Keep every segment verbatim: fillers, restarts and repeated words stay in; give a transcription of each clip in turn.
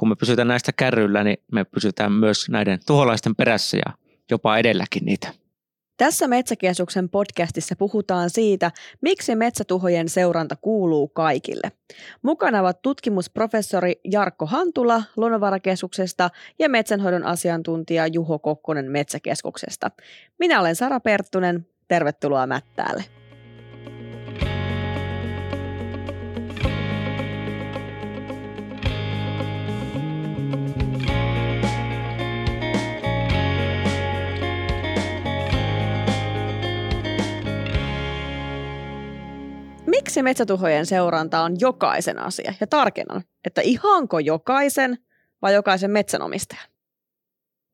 kun me pysytään näistä kärryillä, niin me pysytään myös näiden tuholaisten perässä ja jopa edelläkin niitä. Tässä Metsäkeskuksen podcastissa puhutaan siitä, miksi metsätuhojen seuranta kuuluu kaikille. Mukana ovat tutkimusprofessori Jarkko Hantula Luonnonvarakeskuksesta ja metsänhoidon asiantuntija Juho Kokkonen Metsäkeskuksesta. Minä olen Sara Perttunen. Tervetuloa Mättäälle. Miksi metsätuhojen seuranta on jokaisen asia? Ja tarkennan, että ihanko jokaisen vai jokaisen metsänomistajan?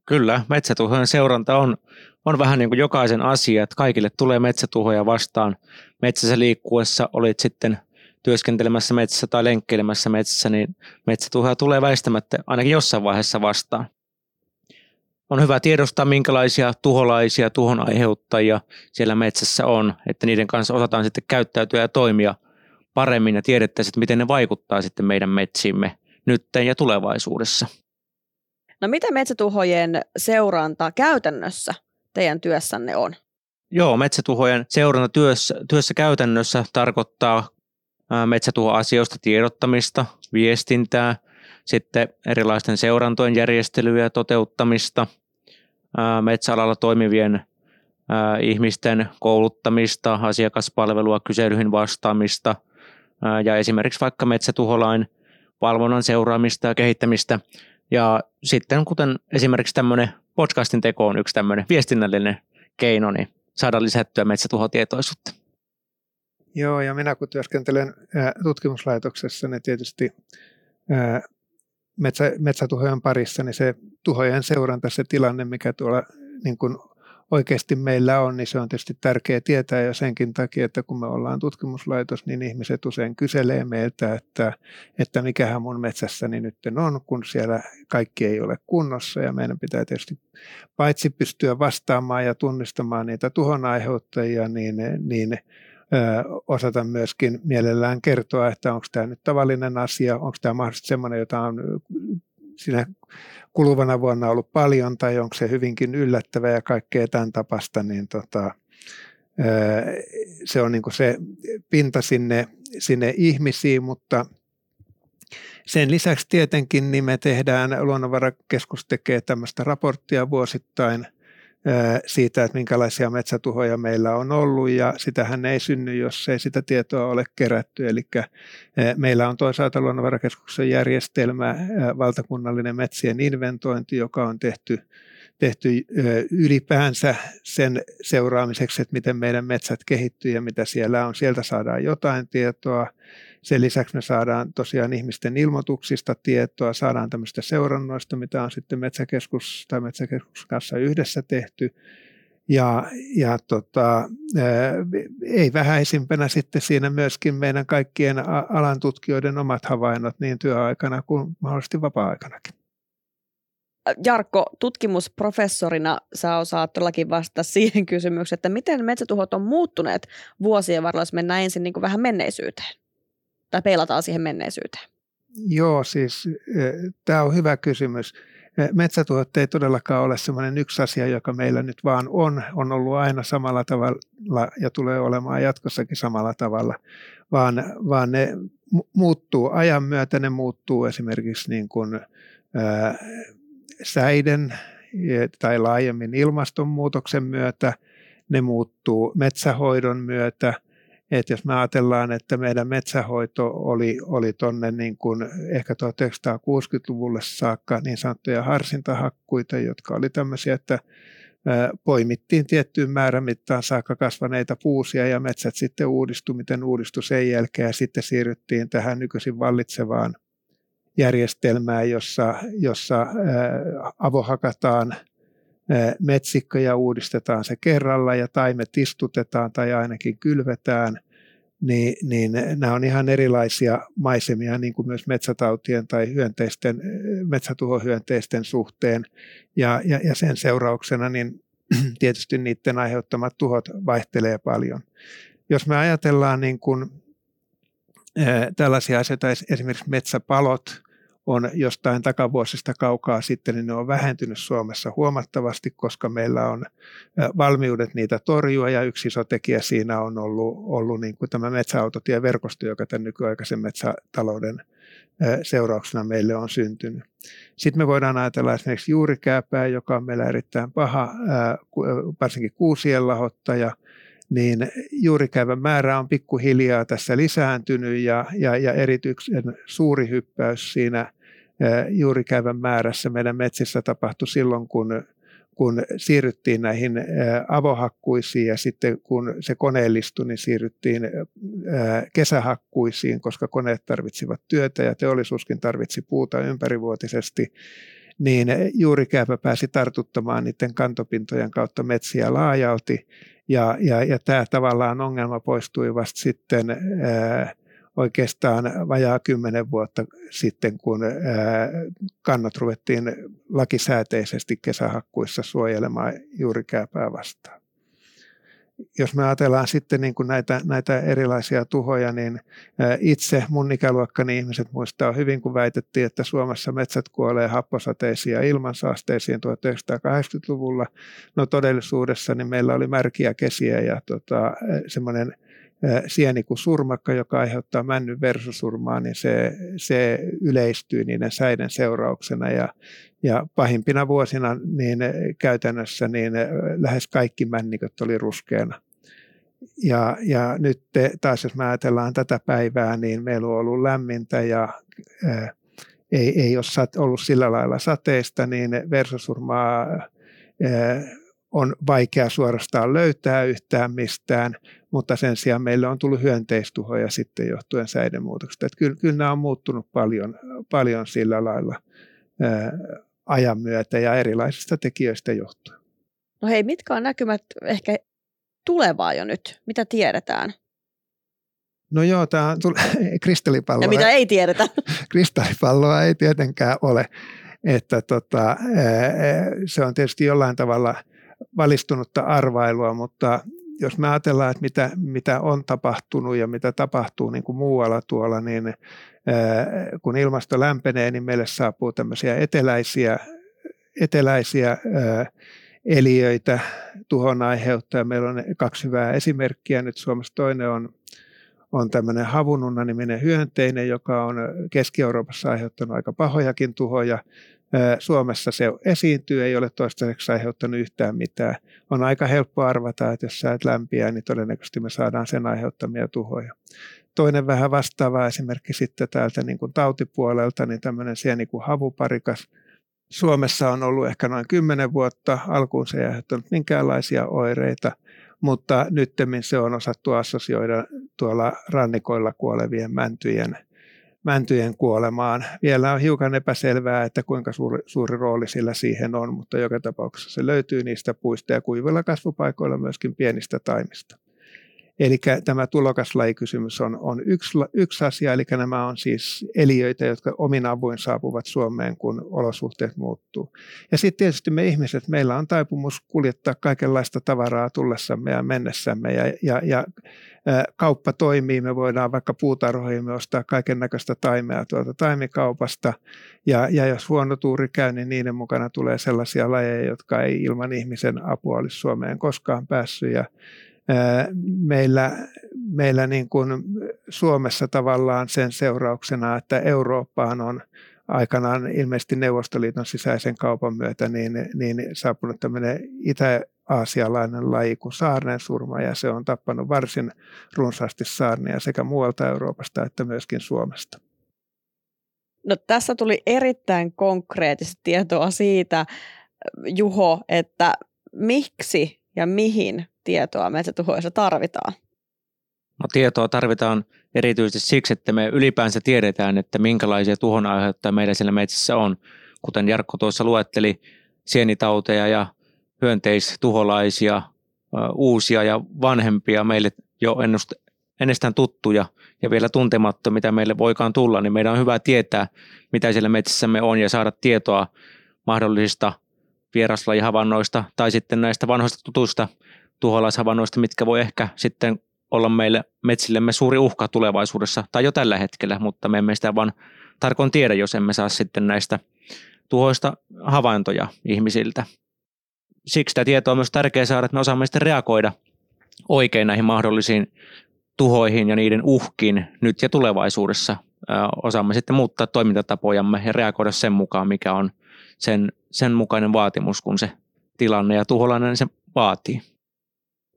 Kyllä, metsätuhojen seuranta on, on vähän niin kuin jokaisen asia, että kaikille tulee metsätuhoja vastaan. Metsässä liikkuessa, olit sitten työskentelemässä metsässä tai lenkkeilemässä metsässä, niin metsätuhoja tulee väistämättä ainakin jossain vaiheessa vastaan. On hyvä tiedostaa, minkälaisia tuholaisia, tuhon aiheuttajia siellä metsässä on, että niiden kanssa osataan sitten käyttäytyä ja toimia paremmin ja tiedettäisiin, miten ne vaikuttaa sitten meidän metsiimme nytten ja tulevaisuudessa. No mitä metsätuhojen seuranta käytännössä teidän työssänne on? Joo, metsätuhojen seuranta työssä, työssä käytännössä tarkoittaa metsätuhoasioista tiedottamista, viestintää, sitten erilaisten seurantojen järjestelyä ja toteuttamista, metsäalalla toimivien ihmisten kouluttamista, asiakaspalvelua, kyselyihin vastaamista ja esimerkiksi vaikka metsätuholain valvonnan seuraamista ja kehittämistä. Ja sitten kuten esimerkiksi tämmöinen podcastin teko on yksi tämmöinen viestinnällinen keino, niin saadaan lisättyä metsätuhotietoisuutta. Joo, ja minä kun työskentelen tutkimuslaitoksessa, niin tietysti Metsä, metsätuhojen parissa, niin se tuhojen seuranta, se tilanne, mikä tuolla niin kuin oikeasti meillä on, niin se on tietysti tärkeää tietää ja senkin takia, että kun me ollaan tutkimuslaitos, niin ihmiset usein kyselee meiltä, että, että mikähän mun metsässäni nyt on, kun siellä kaikki ei ole kunnossa ja meidän pitää tietysti paitsi pystyä vastaamaan ja tunnistamaan niitä tuhon aiheuttajia, niin, niin osata myöskin mielellään kertoa, että onko tämä nyt tavallinen asia, onko tämä mahdollisesti semmoinen, jota on siinä kuluvana vuonna ollut paljon, tai onko se hyvinkin yllättävä ja kaikkea tämän tapasta, niin tota, se on niin kuin se pinta sinne, sinne ihmisiin, mutta sen lisäksi tietenkin niin me tehdään, Luonnonvarakeskus tekee tämmöistä raporttia vuosittain, siitä, että minkälaisia metsätuhoja meillä on ollut ja sitähän ei synny, jos ei sitä tietoa ole kerätty. Eli meillä on toisaalta Luonnonvarakeskuksen järjestelmä, valtakunnallinen metsien inventointi, joka on tehty, tehty ylipäänsä sen seuraamiseksi, että miten meidän metsät kehittyy ja mitä siellä on. Sieltä saadaan jotain tietoa. Sen lisäksi me saadaan tosiaan ihmisten ilmoituksista tietoa, saadaan tämmöistä seurannoista, mitä on sitten Metsäkeskus tai Metsäkeskuksen kanssa yhdessä tehty. Ja, ja tota, ei vähäisimpänä sitten siinä myöskin meidän kaikkien alan tutkijoiden omat havainnot niin työaikana kuin mahdollisesti vapaa-aikanakin. Jarkko, tutkimusprofessorina sä osaat todellakin vastata siihen kysymykseen, että miten metsätuhot on muuttuneet vuosien varrella, jos mennään ensin niin kuin vähän menneisyyteen tai peilataan siihen menneisyyteen? Joo, siis tämä on hyvä kysymys. Metsätuhot ei todellakaan ole semmoinen yksi asia, joka meillä nyt vaan on, on ollut aina samalla tavalla ja tulee olemaan jatkossakin samalla tavalla, vaan, vaan ne muuttuu ajan myötä, ne muuttuu esimerkiksi niin kuin säiden tai laajemmin ilmastonmuutoksen myötä, ne muuttuu metsähoidon myötä. Et jos me ajatellaan, että meidän metsähoito oli, oli tuonne niin kuin ehkä tuhatyhdeksänsataakuusikymmentäluvulle saakka niin sanottuja harsintahakkuita, jotka oli tämmöisiä, että poimittiin tiettyyn määrän mittaan saakka kasvaneita puusia ja metsät sitten uudistuivat, miten uudistui sen jälkeen ja sitten siirryttiin tähän nykyisin vallitsevaan järjestelmää, jossa, jossa avohakataan metsikkö ja uudistetaan se kerralla ja taimet istutetaan tai ainakin kylvetään, niin, niin nämä on ihan erilaisia maisemia niin kuin myös metsätautien tai hyönteisten, metsätuhohyönteisten suhteen ja, ja, ja sen seurauksena niin tietysti niiden aiheuttamat tuhot vaihtelee paljon. Jos me ajatellaan niin kuin tällaisia asioita, esimerkiksi metsäpalot on jostain takavuosista kaukaa sitten, niin ne on vähentynyt Suomessa huomattavasti, koska meillä on valmiudet niitä torjua, ja yksi iso tekijä siinä on ollut, ollut niin kuin tämä metsäautotieverkosto, joka tämän nykyaikaisen metsätalouden seurauksena meille on syntynyt. Sitten me voidaan ajatella esimerkiksi juurikääpää, joka on meillä erittäin paha, varsinkin kuusien lahottaja, niin juurikääpän määrä on pikkuhiljaa tässä lisääntynyt ja, ja, ja erityisen suuri hyppäys siinä juurikääpän määrässä meidän metsissä tapahtui silloin, kun, kun siirryttiin näihin avohakkuisiin ja sitten kun se koneellistui, niin siirryttiin kesähakkuisiin, koska koneet tarvitsivat työtä ja teollisuuskin tarvitsi puuta ympärivuotisesti. Niin juurikääpä pääsi tartuttamaan niiden kantopintojen kautta metsiä laajalti, ja, ja, ja tämä tavallaan ongelma poistui vasta sitten ää, oikeastaan vajaa kymmenen vuotta sitten, kun ää, kannat ruvettiin lakisääteisesti kesähakkuissa suojelemaan juurikääpää vastaan. Jos me ajatellaan sitten niin kuin näitä, näitä erilaisia tuhoja, niin itse mun ikäluokkani ihmiset muistaa hyvin, kun väitettiin, että Suomessa metsät kuolee happosateisiin ja ilmansaasteisiin tuhatyhdeksänsataakahdeksankymmentäluvulla. No todellisuudessa niin meillä oli märkiä kesiä ja tota, semmoinen sieni kuin surmakka, joka aiheuttaa männyn versosurmaa, niin se, se yleistyy niiden säiden seurauksena. Ja, ja pahimpina vuosina niin käytännössä niin lähes kaikki männiköt oli ruskeana. Ja, ja nyt taas jos me ajatellaan tätä päivää, niin meillä on ollut lämmintä ja ää, ei, ei ole ollut sillä lailla sateista, niin versosurmaa ää, on vaikea suorastaan löytää yhtään mistään, mutta sen sijaan meille on tullut hyönteistuhoja sitten johtuen säiden muutoksesta. Että kyllä, kyllä nämä on muuttunut paljon, paljon sillä lailla ää, ajan myötä ja erilaisista tekijöistä johtuen. No hei, mitkä on näkymät ehkä tulevaa jo nyt? Mitä tiedetään? No joo, tämä on tull- kristallipalloa. Ja mitä ei tiedetä? Kristallipalloa ei tietenkään ole. Että tota, se on tietysti jollain tavalla valistunutta arvailua, mutta jos me ajatellaan, että mitä, mitä on tapahtunut ja mitä tapahtuu niin kuin muualla tuolla, niin kun ilmasto lämpenee, niin meille saapuu tämmöisiä eteläisiä, eteläisiä eliöitä tuhon aiheuttaa. Meillä on kaksi hyvää esimerkkiä nyt Suomessa. Toinen on, on tämmöinen havunnuna-niminen hyönteinen, joka on Keski-Euroopassa aiheuttanut aika pahojakin tuhoja. Suomessa se esiintyy, ei ole toistaiseksi aiheuttanut yhtään mitään. On aika helppo arvata, että jos sä et lämpiä, niin todennäköisesti me saadaan sen aiheuttamia tuhoja. Toinen vähän vastaava esimerkki sitten täältä niin kuin tautipuolelta, niin tämmöinen sieni kuin havuparikas. Suomessa on ollut ehkä noin kymmenen vuotta, alkuun se ei aiheuttanut minkäänlaisia oireita, mutta nyttemmin se on osattu assosioida tuolla rannikoilla kuolevien mäntyjen mäntyjen kuolemaan. Vielä on hiukan epäselvää, että kuinka suuri, suuri rooli sillä siihen on, mutta joka tapauksessa se löytyy niistä puista ja kuivilla kasvupaikoilla myöskin pienistä taimista. Eli tämä tulokaslajikysymys on, on yksi, yksi asia, eli nämä on siis eliöitä, jotka omin avuin saapuvat Suomeen, kun olosuhteet muuttuu. Ja sitten tietysti me ihmiset, meillä on taipumus kuljettaa kaikenlaista tavaraa tullessamme ja mennessämme, ja, ja, ja ä, kauppa toimii, me voidaan vaikka puutarhoihin me ostaa kaiken näköistä taimea tuolta taimikaupasta, ja, ja jos huono tuuri käy, niin niiden mukana tulee sellaisia lajeja, jotka ei ilman ihmisen apua olisi Suomeen koskaan päässyt, ja Meillä, meillä niin kuin Suomessa tavallaan sen seurauksena, että Eurooppaan on aikanaan ilmeisesti Neuvostoliiton sisäisen kaupan myötä niin, niin saapunut tämmöinen itä-aasialainen laji kuin saarnensurma, ja se on tappanut varsin runsaasti saarnia sekä muualta Euroopasta että myöskin Suomesta. No, tässä tuli erittäin konkreettista tietoa siitä, Juho, että miksi ja mihin tietoa metsätuhoista tarvitaan? No, tietoa tarvitaan erityisesti siksi, että me ylipäänsä tiedetään, että minkälaisia tuhon aiheuttajia meillä siellä metsissä on. Kuten Jarkko tuossa luetteli, sienitauteja ja hyönteistuholaisia, uusia ja vanhempia meille jo ennestään tuttuja ja vielä tuntematta, mitä meille voikaan tulla, niin meidän on hyvä tietää, mitä siellä metsissämme on ja saada tietoa mahdollisista vieraslajihavannoista tai sitten näistä vanhoista tutuista tuholaishavannoista, mitkä voi ehkä sitten olla meille metsillemme suuri uhka tulevaisuudessa tai jo tällä hetkellä, mutta me emme sitä vaan tarkoin tiedä, jos emme saa sitten näistä tuhoista havaintoja ihmisiltä. Siksi tämä tieto on myös tärkeää saada, että me osaamme sitten reagoida oikein näihin mahdollisiin tuhoihin ja niiden uhkiin nyt ja tulevaisuudessa. Osaamme sitten muuttaa toimintatapojamme ja reagoida sen mukaan, mikä on sen, sen mukainen vaatimus, kun se tilanne ja tuholainen sen vaatii.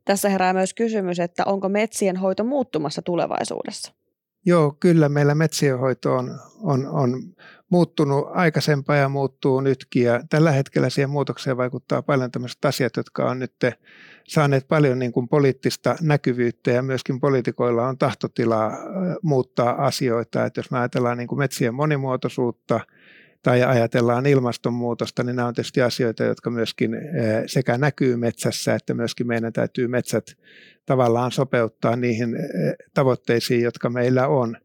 Tässä herää myös kysymys, että onko metsien hoito muuttumassa tulevaisuudessa? Joo, kyllä meillä metsien hoito on, on, on muuttunut aikaisempaa ja muuttuu nytkin. Ja tällä hetkellä siihen muutokseen vaikuttaa paljon tämmöiset asiat, jotka on nyt saaneet paljon niin kuin poliittista näkyvyyttä ja myöskin poliitikoilla on tahtotilaa muuttaa asioita. Että jos me ajatellaan niin kuin metsien monimuotoisuutta tai ajatellaan ilmastonmuutosta, niin nämä on tietysti asioita, jotka myöskin sekä näkyy metsässä, että myöskin meidän täytyy metsät tavallaan sopeuttaa niihin tavoitteisiin, jotka meillä on,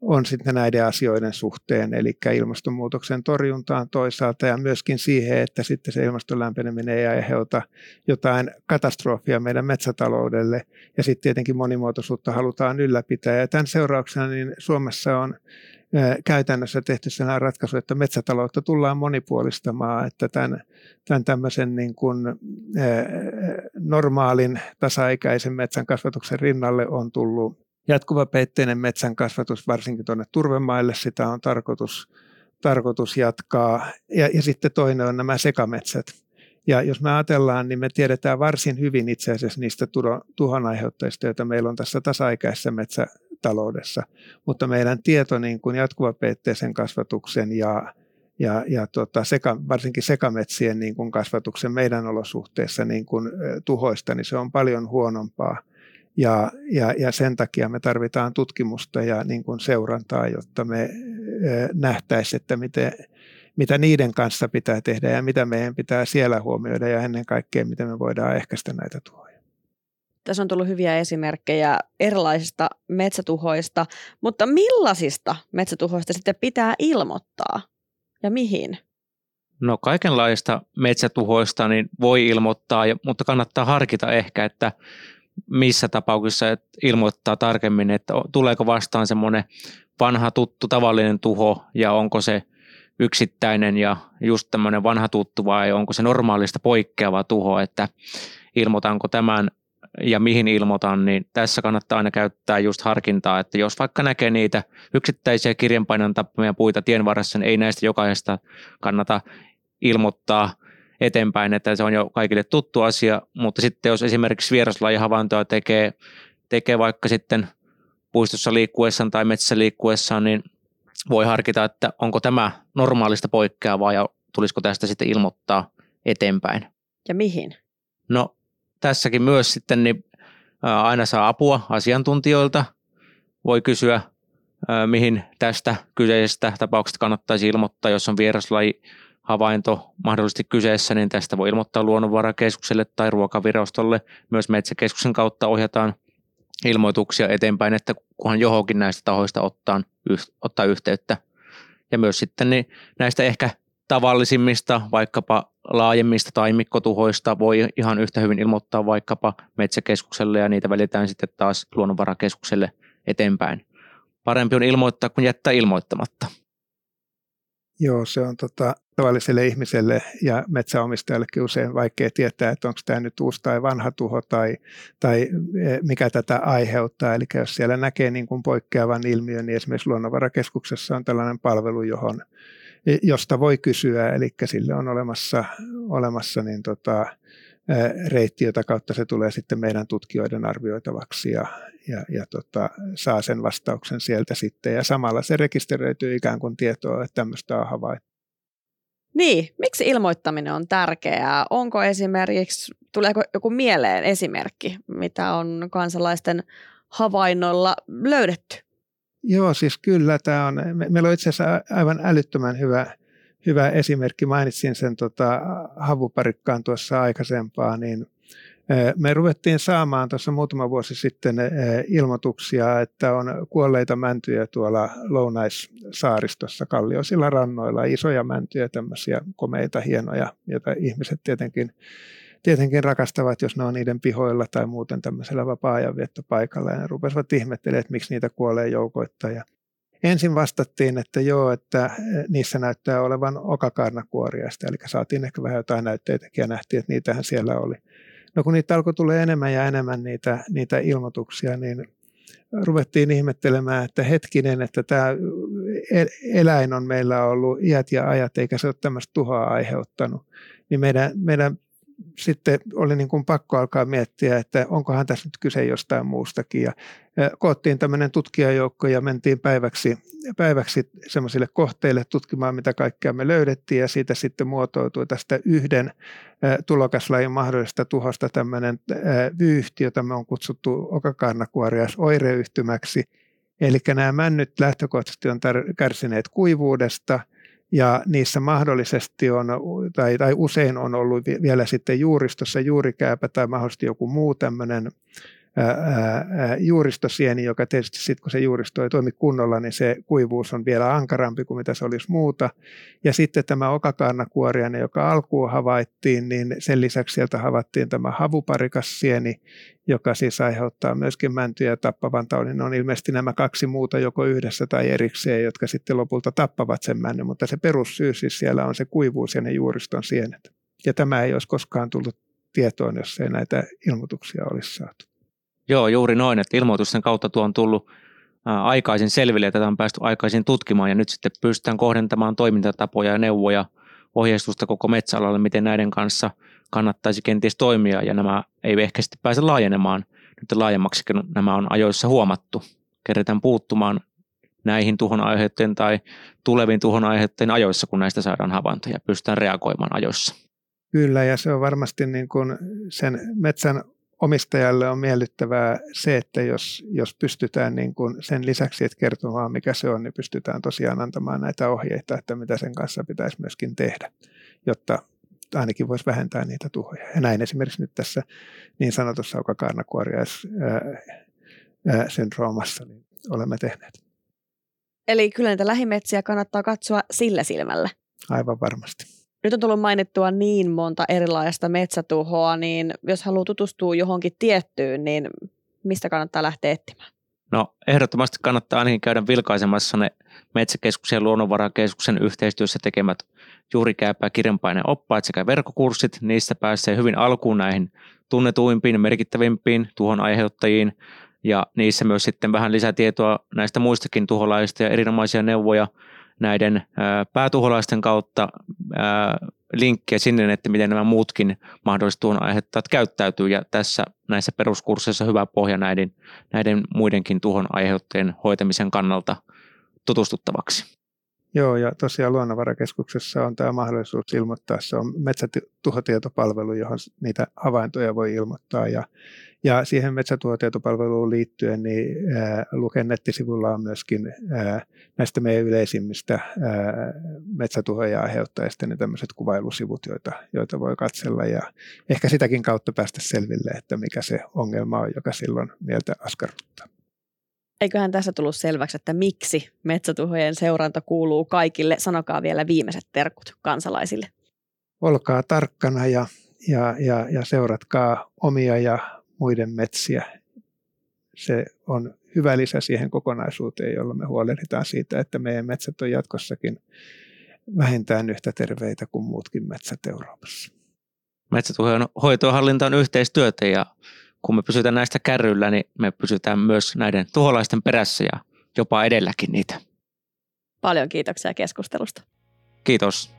on sitten näiden asioiden suhteen, eli ilmastonmuutoksen torjuntaan toisaalta ja myöskin siihen, että sitten se ilmaston lämpeneminen ei aiheuta jotain katastrofia meidän metsätaloudelle ja sitten tietenkin monimuotoisuutta halutaan ylläpitää ja tämän seurauksena niin Suomessa on käytännössä tehty sellainen ratkaisu, että metsätaloutta tullaan monipuolistamaan, että tämän, tämän tämmöisen niin kuin normaalin tasa-ikäisen metsän kasvatuksen rinnalle on tullut jatkuvapeitteinen metsän kasvatus, varsinkin tuonne turvemaille, sitä on tarkoitus, tarkoitus jatkaa ja, ja sitten toinen on nämä sekametsät. Ja jos me ajatellaan, niin me tiedetään varsin hyvin itse asiassa niistä tuhonaiheuttajista, joita meillä on tässä tasa-ikäisessä metsätaloudessa. Mutta meidän tieto niin kuin jatkuvapeitteisen kasvatuksen ja, ja, ja tota seka, varsinkin sekametsien niin kuin kasvatuksen meidän olosuhteissa niin kuin tuhoista, niin se on paljon huonompaa. Ja, ja, ja sen takia me tarvitaan tutkimusta ja niin kuin seurantaa, jotta me nähtäisiin, että miten... mitä niiden kanssa pitää tehdä ja mitä meidän pitää siellä huomioida ja ennen kaikkea, miten me voidaan ehkäistä näitä tuhoja. Tässä on tullut hyviä esimerkkejä erilaisista metsätuhoista, mutta millaisista metsätuhoista sitten pitää ilmoittaa ja mihin? No kaikenlaista metsätuhoista niin voi ilmoittaa, mutta kannattaa harkita ehkä, että missä tapauksissa että ilmoittaa tarkemmin, että tuleeko vastaan semmoinen vanha tuttu tavallinen tuho ja onko se yksittäinen ja just tämmöinen vanha tuttu vai onko se normaalista poikkeava tuho, että ilmoitanko tämän ja mihin ilmoitan, niin tässä kannattaa aina käyttää just harkintaa, että jos vaikka näkee niitä yksittäisiä kirjanpainan tappamia puita tien varressa, niin ei näistä jokaisesta kannata ilmoittaa eteenpäin, että se on jo kaikille tuttu asia, mutta sitten jos esimerkiksi vieraslajihavaintoa tekee, tekee vaikka sitten puistossa liikkuessaan tai metsässä liikkuessaan, niin voi harkita, että onko tämä normaalista poikkeavaa ja tulisiko tästä sitten ilmoittaa eteenpäin. Ja mihin? No tässäkin myös sitten niin aina saa apua asiantuntijoilta. Voi kysyä, mihin tästä kyseisestä tapauksesta kannattaisi ilmoittaa. Jos on vieraslajihavainto mahdollisesti kyseessä, niin tästä voi ilmoittaa Luonnonvarakeskukselle tai Ruokavirastolle. Myös Metsäkeskuksen kautta ohjataan ilmoituksia eteenpäin, että kunhan johonkin näistä tahoista ottaa, ottaa yhteyttä. Ja myös sitten niin näistä ehkä tavallisimmista, vaikkapa laajemmista taimikkotuhoista voi ihan yhtä hyvin ilmoittaa vaikkapa Metsäkeskukselle ja niitä välitään sitten taas Luonnonvarakeskukselle eteenpäin. Parempi on ilmoittaa kuin jättää ilmoittamatta. Joo, se on tota, tavalliselle ihmiselle ja metsänomistajallekin usein vaikea tietää, että onko tämä nyt uusi tai vanha tuho tai, tai mikä tätä aiheuttaa. Eli jos siellä näkee niin kuin poikkeavan ilmiön, niin esimerkiksi Luonnonvarakeskuksessa on tällainen palvelu, johon, josta voi kysyä. Eli sille on olemassa, olemassa niin tota, reitti, jota kautta se tulee sitten meidän tutkijoiden arvioitavaksi ja, ja, ja tota, saa sen vastauksen sieltä sitten. Ja samalla se rekisteröityy ikään kuin tietoa, että tämmöistä on havaittu. Niin, miksi ilmoittaminen on tärkeää? Onko esimerkiksi, tuleeko joku mieleen esimerkki, mitä on kansalaisten havainnoilla löydetty? Joo, siis kyllä tämä on. Meillä on itse asiassa aivan älyttömän hyvä Hyvä esimerkki, mainitsin sen tota, havuparikkaan tuossa aikaisempaa, niin me ruvettiin saamaan tuossa muutama vuosi sitten ilmoituksia, että on kuolleita mäntyjä tuolla Lounaissaaristossa, kallioisilla rannoilla, isoja mäntyjä, tämmöisiä komeita, hienoja, joita ihmiset tietenkin, tietenkin rakastavat, jos ne on niiden pihoilla tai muuten tämmöisellä vapaa-ajanviettopaikalla, ja ne rupesivat ihmettelemään, että miksi niitä kuolee joukoittain. ensin vastattiin, että joo, että niissä näyttää olevan okakarnakuoriaista, eli saatiin ehkä vähän jotain näytteitäkin ja nähtiin, että niitähän siellä oli. No kun niitä alkoi tulla enemmän ja enemmän niitä, niitä ilmoituksia, niin ruvettiin ihmettelemään, että hetkinen, että tämä eläin on meillä ollut iät ja ajat, eikä se ole tämmöistä tuhoa aiheuttanut. Niin meidän, meidän sitten oli niin kuin pakko alkaa miettiä, että onkohan tässä nyt kyse jostain muustakin. Ja koottiin tämmöinen tutkijajoukko ja mentiin päiväksi, päiväksi semmoisille kohteille tutkimaan, mitä kaikkea me löydettiin. Ja siitä sitten muotoutui tästä yhden tulokaslajin mahdollisesta tuhosta tämmöinen vyyhti, jota me on kutsuttu okakarnakuoriais oireyhtymäksi. Eli nämä männyt lähtökohtaisesti on kärsineet kuivuudesta. Ja niissä mahdollisesti on, tai, tai usein on ollut vielä sitten juuristossa juurikääpä tai mahdollisesti joku muu tämmöinen juuristosieni, joka tietysti sitten kun se juuristo ei toimi kunnolla, niin se kuivuus on vielä ankarampi kuin mitä se olisi muuta. Ja sitten tämä okakarnakuoriainen, joka alkuun havaittiin, niin sen lisäksi sieltä havaittiin tämä havuparikas-sieni, joka siis aiheuttaa myöskin mäntyjä tappavan taudin. Ne on ilmeisesti nämä kaksi muuta joko yhdessä tai erikseen, jotka sitten lopulta tappavat sen männyn, mutta se perussyy siis siellä on se kuivuus ja ne juuriston sienet. Ja tämä ei olisi koskaan tullut tietoon, jos ei näitä ilmoituksia olisi saatu. Joo, juuri noin, että ilmoitusten kautta tuo on tullut aikaisin selville ja tätä on päästy aikaisin tutkimaan ja nyt sitten pystytään kohdentamaan toimintatapoja ja neuvoja, ohjeistusta koko metsäalalle, miten näiden kanssa kannattaisi kenties toimia ja nämä ei ehkä sitten pääse laajenemaan nyt laajemmaksi, kun nämä on ajoissa huomattu. Kerätään puuttumaan näihin tuhonaiheutteen tai tuleviin tuhonaiheutteen ajoissa, kun näistä saadaan havaintoja, pystytään reagoimaan ajoissa. Kyllä ja se on varmasti niin kuin sen metsän omistajalle on miellyttävää se, että jos, jos pystytään niin kuin sen lisäksi, että kertomaan mikä se on, niin pystytään tosiaan antamaan näitä ohjeita, että mitä sen kanssa pitäisi myöskin tehdä, jotta ainakin voisi vähentää niitä tuhoja. Ja näin esimerkiksi nyt tässä niin sanotussa okakarnakuoriaissyndroomassa niin olemme tehneet. Eli kyllä niitä lähimetsiä kannattaa katsoa sillä silmällä. Aivan varmasti. Nyt on tullut mainittua niin monta erilaista metsätuhoa, niin jos haluaa tutustua johonkin tiettyyn, niin mistä kannattaa lähteä etsimään? No ehdottomasti kannattaa ainakin käydä vilkaisemassa ne Metsäkeskuksen ja Luonnonvarakeskuksen yhteistyössä tekemät juurikääpää kirjanpaineen oppaat sekä verkkokurssit. Niistä pääsee hyvin alkuun näihin tunnetuimpiin, merkittävimpiin tuhonaiheuttajiin ja niissä myös sitten vähän lisätietoa näistä muistakin tuholaista ja erinomaisia neuvoja näiden päätuholaisten kautta linkkiä sinne, että miten nämä muutkin mahdolliset tuhonaiheuttavat käyttäytyy. Ja tässä näissä peruskursseissa hyvä pohja näiden, näiden muidenkin tuhonaiheuttajan hoitamisen kannalta tutustuttavaksi. Joo, ja tosiaan Luonnonvarakeskuksessa on tämä mahdollisuus ilmoittaa. Se on metsätuhotietopalvelu, johon niitä havaintoja voi ilmoittaa. Ja, ja siihen metsätuhotietopalveluun liittyen niin ää, Luken nettisivulla on myöskin ää, näistä meidän yleisimmistä ää, metsätuhoja aiheuttajista niin tämmöiset kuvailusivut, joita, joita voi katsella. Ja ehkä sitäkin kautta päästä selville, että mikä se ongelma on, joka silloin mieltä askarruttaa. Eiköhän tässä tullut selväksi, että miksi metsätuhojen seuranta kuuluu kaikille. Sanokaa vielä viimeiset terkut kansalaisille. Olkaa tarkkana ja, ja, ja, ja seuratkaa omia ja muiden metsiä. Se on hyvä lisä siihen kokonaisuuteen, jolla me huolehditaan siitä, että meidän metsät on jatkossakin vähintään yhtä terveitä kuin muutkin metsät Euroopassa. Metsätuhojen hoitohallinta on yhteistyötä ja kun me pysytään näistä kärryillä, niin me pysytään myös näiden tuholaisten perässä ja jopa edelläkin niitä. Paljon kiitoksia keskustelusta. Kiitos.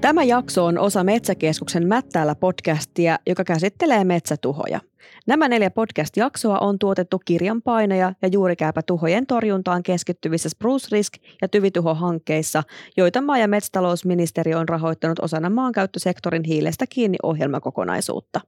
Tämä jakso on osa Metsäkeskuksen Mättäällä podcastia, joka käsittelee metsätuhoja. Nämä neljä podcast-jaksoa on tuotettu kirjanpaineja ja juurikääpä tuhojen torjuntaan keskittyvissä Spruce Risk- ja tyvituhohankkeissa, joita maa- ja metsätalousministeriö on rahoittanut osana maankäyttösektorin hiilestä kiinni ohjelmakokonaisuutta.